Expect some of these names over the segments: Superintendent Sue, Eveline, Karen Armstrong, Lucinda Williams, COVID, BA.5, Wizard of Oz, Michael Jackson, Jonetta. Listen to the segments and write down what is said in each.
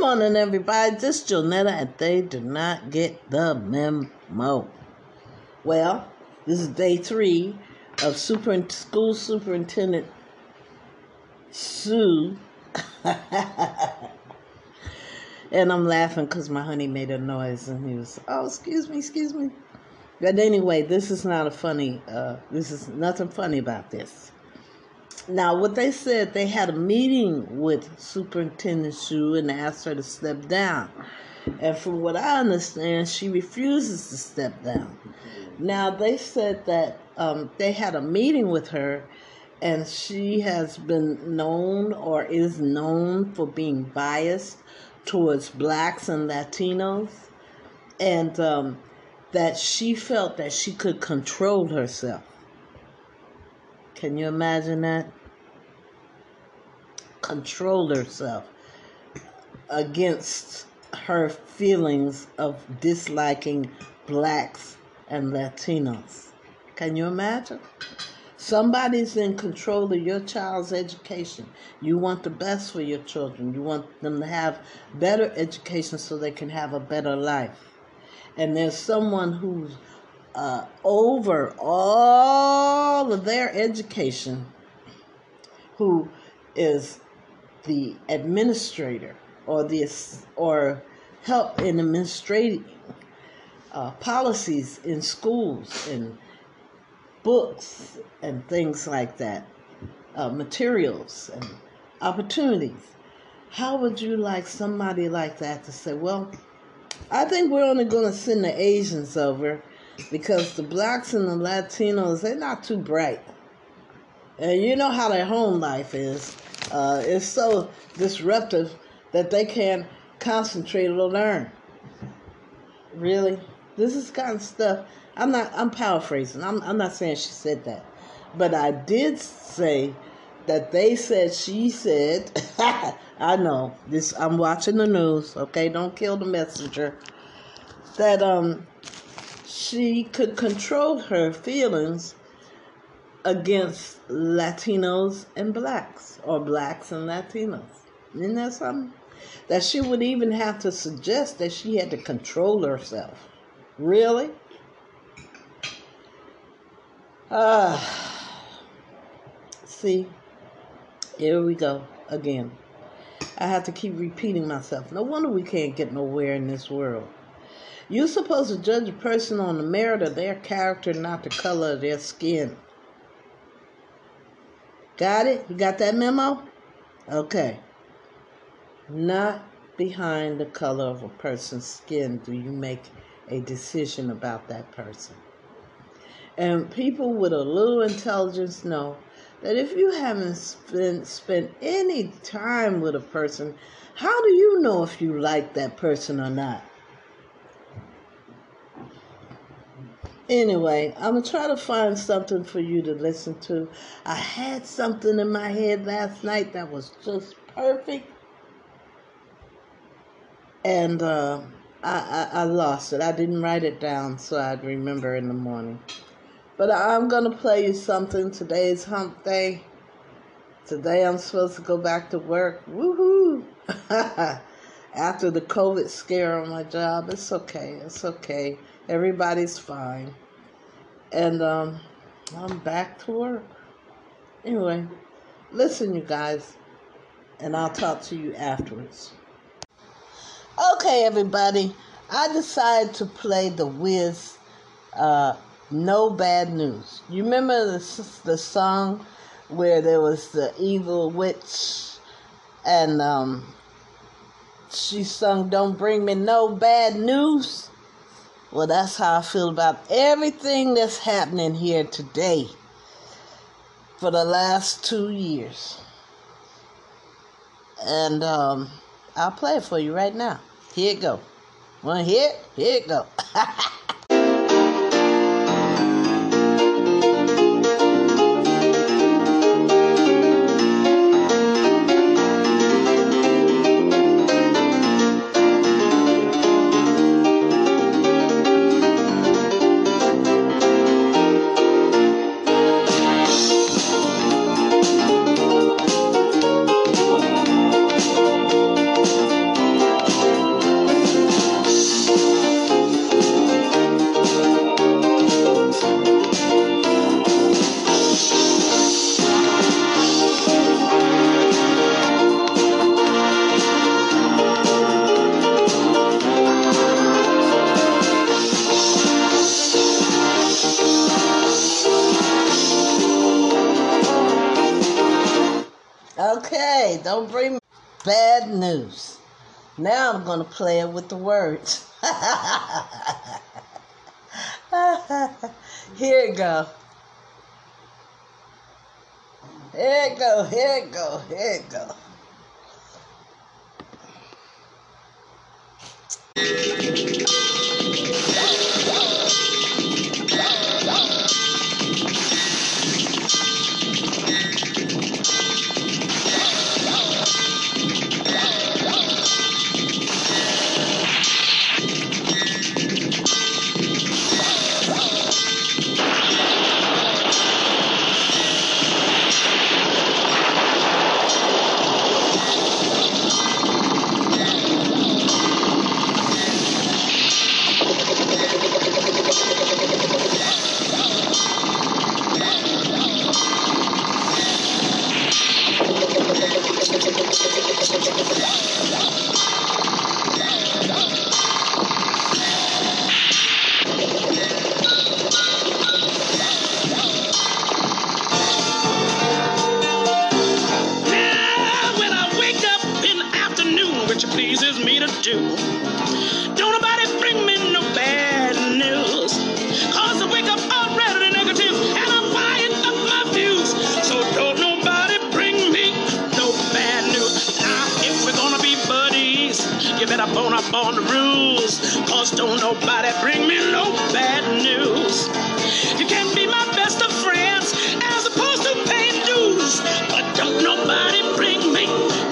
Good morning, everybody. This is Jonetta, and they do not get the memo. Well, this is day 3 of School Superintendent Sue. And I'm laughing because my honey made a noise, and he was, oh, excuse me. But anyway, this is not a funny, this is nothing funny about this. Now, what they said, they had a meeting with Superintendent Sue and asked her to step down. And from what I understand, she refuses to step down. Now, they said that they had a meeting with her, and she has been known or is known for being biased towards blacks and Latinos, and that she felt that she could control herself. Can you imagine that? Control herself against her feelings of disliking blacks and Latinos. Can you imagine? Somebody's in control of your child's education. You want the best for your children. You want them to have better education so they can have a better life. And there's someone who's over all of their education, who is the administrator or help in administrating policies in schools and books and things like that, materials and opportunities. How would you like somebody like that to say, well, I think we're only going to send the Asians over, because the blacks and the Latinos, they're not too bright. And you know how their home life is. It's so disruptive that they can't concentrate or learn. Really? This is kind of stuff. I'm paraphrasing. I'm not saying she said that. But I did say that they said she said. I know. I'm watching the news. Okay, don't kill the messenger. That, she could control her feelings against Latinos and blacks, or blacks and Latinos. Isn't that something? That she would even have to suggest that she had to control herself. Really? See, here we go again. I have to keep repeating myself. No wonder we can't get nowhere in this world. You're supposed to judge a person on the merit of their character, not the color of their skin. Got it? You got that memo? Okay. Not behind the color of a person's skin do you make a decision about that person. And people with a little intelligence know that if you haven't spent any time with a person, how do you know if you like that person or not? Anyway, I'm going to try to find something for you to listen to. I had something in my head last night that was just perfect. And I lost it. I didn't write it down so I'd remember in the morning. But I'm going to play you something. Today is hump day. Today I'm supposed to go back to work. Woohoo! After the COVID scare on my job, it's okay. It's okay. Everybody's fine. And I'm back to work. Anyway, listen, you guys, and I'll talk to you afterwards. Okay, everybody. I decided to play the Wiz, No Bad News. You remember the song where there was the evil witch and she sung, "Don't Bring Me No Bad News"? Well, that's how I feel about everything that's happening here today for the last 2 years. And I'll play it for you right now. Here it go. Wanna hear it? Here it go. Don't bring bad news. Now I'm going to play it with the words. Here it go. Here it go, here it go, here it go. On the rules, cause don't nobody bring me no bad news. You can be my best of friends as opposed to paying dues, but don't nobody bring me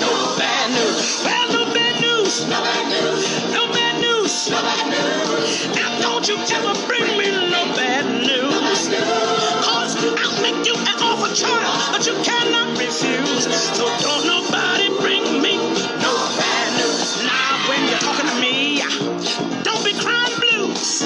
no bad news. Well, no bad news, no bad news, no bad news, no bad news. Now don't you ever bring me no bad news, cause I'll make you an offer, child, but you cannot refuse. So don't nobody bring me no bad news. Now when you're talking to me, don't be crying blues,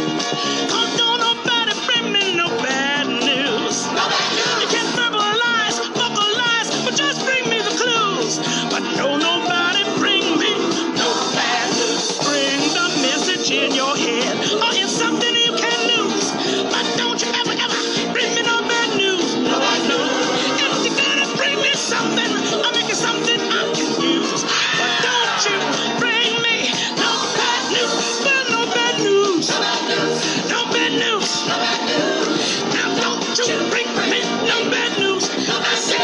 cause don't nobody bring me no bad news. No bad news. You can verbalize, vocalize, but just bring me the clues. But no, nobody bring me no bad news. Bring the message in your head, or it's something you can lose. But don't you ever, ever bring me no bad news. No bad news. If you gotta bring me something, I'll make it something I can use. But don't you bring me no bad news. Well, no bad news. No bad news. No bad news. No bad news. Now don't you bring me no bad news. I say,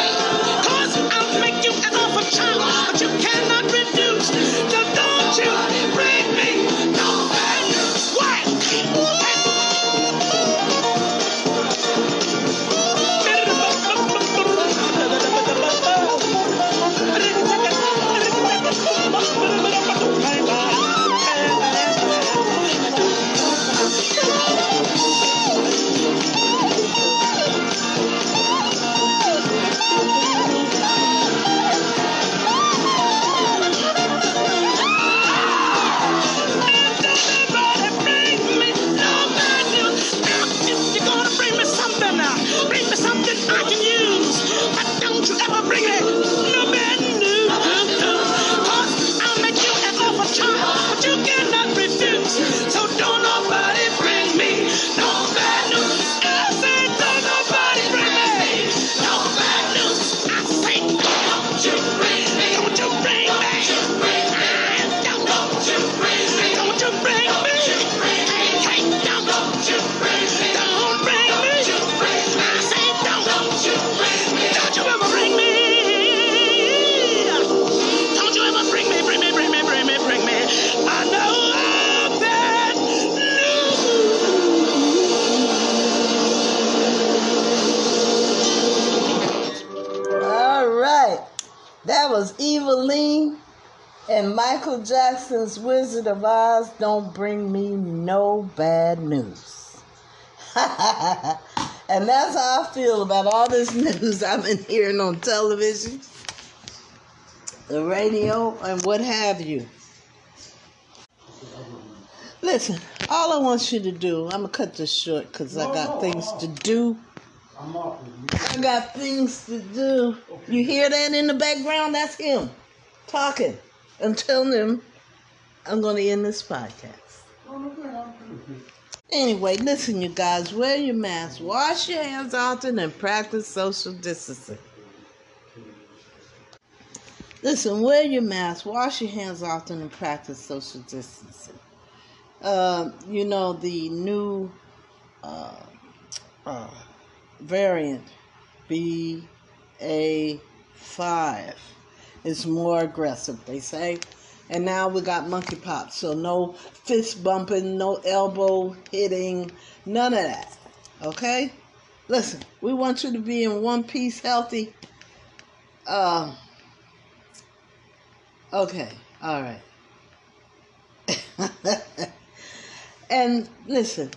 cause I'll make you an offer, child, but you cannot refuse. So don't you bring me no bad news. Why? Eveline and Michael Jackson's Wizard of Oz, Don't Bring Me No Bad News. And that's how I feel about all this news I've been hearing on television, the radio, and what have you. Listen, all I want you to do, I'm going to cut this short because I got things to do. You hear that in the background? That's him talking. Until then, I'm going to end this podcast. Anyway, listen, you guys, wear your mask, wash your hands often, and practice social distancing. Listen, wear your mask, wash your hands often, and practice social distancing. You know, the new variant, BA.5, is more aggressive, they say. And now we got monkeypox, so no fist bumping, no elbow hitting, none of that, okay? Listen, we want you to be in one piece, healthy. Okay, all right. And listen,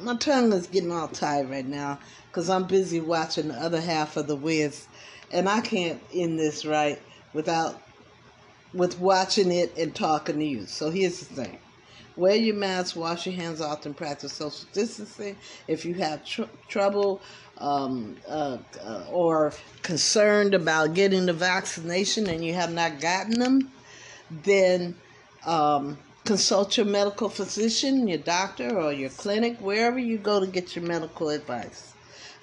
my tongue is getting all tired right now because I'm busy watching the other half of The Wiz, and I can't end this right with watching it and talking to you. So here's the thing. Wear your mask, wash your hands often, practice social distancing. If you have trouble or concerned about getting the vaccination and you have not gotten them, then consult your medical physician, your doctor, or your clinic, wherever you go to get your medical advice.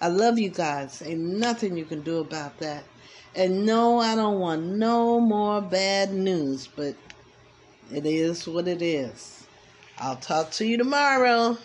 I love you guys. Ain't nothing you can do about that. And no, I don't want no more bad news, but it is what it is. I'll talk to you tomorrow.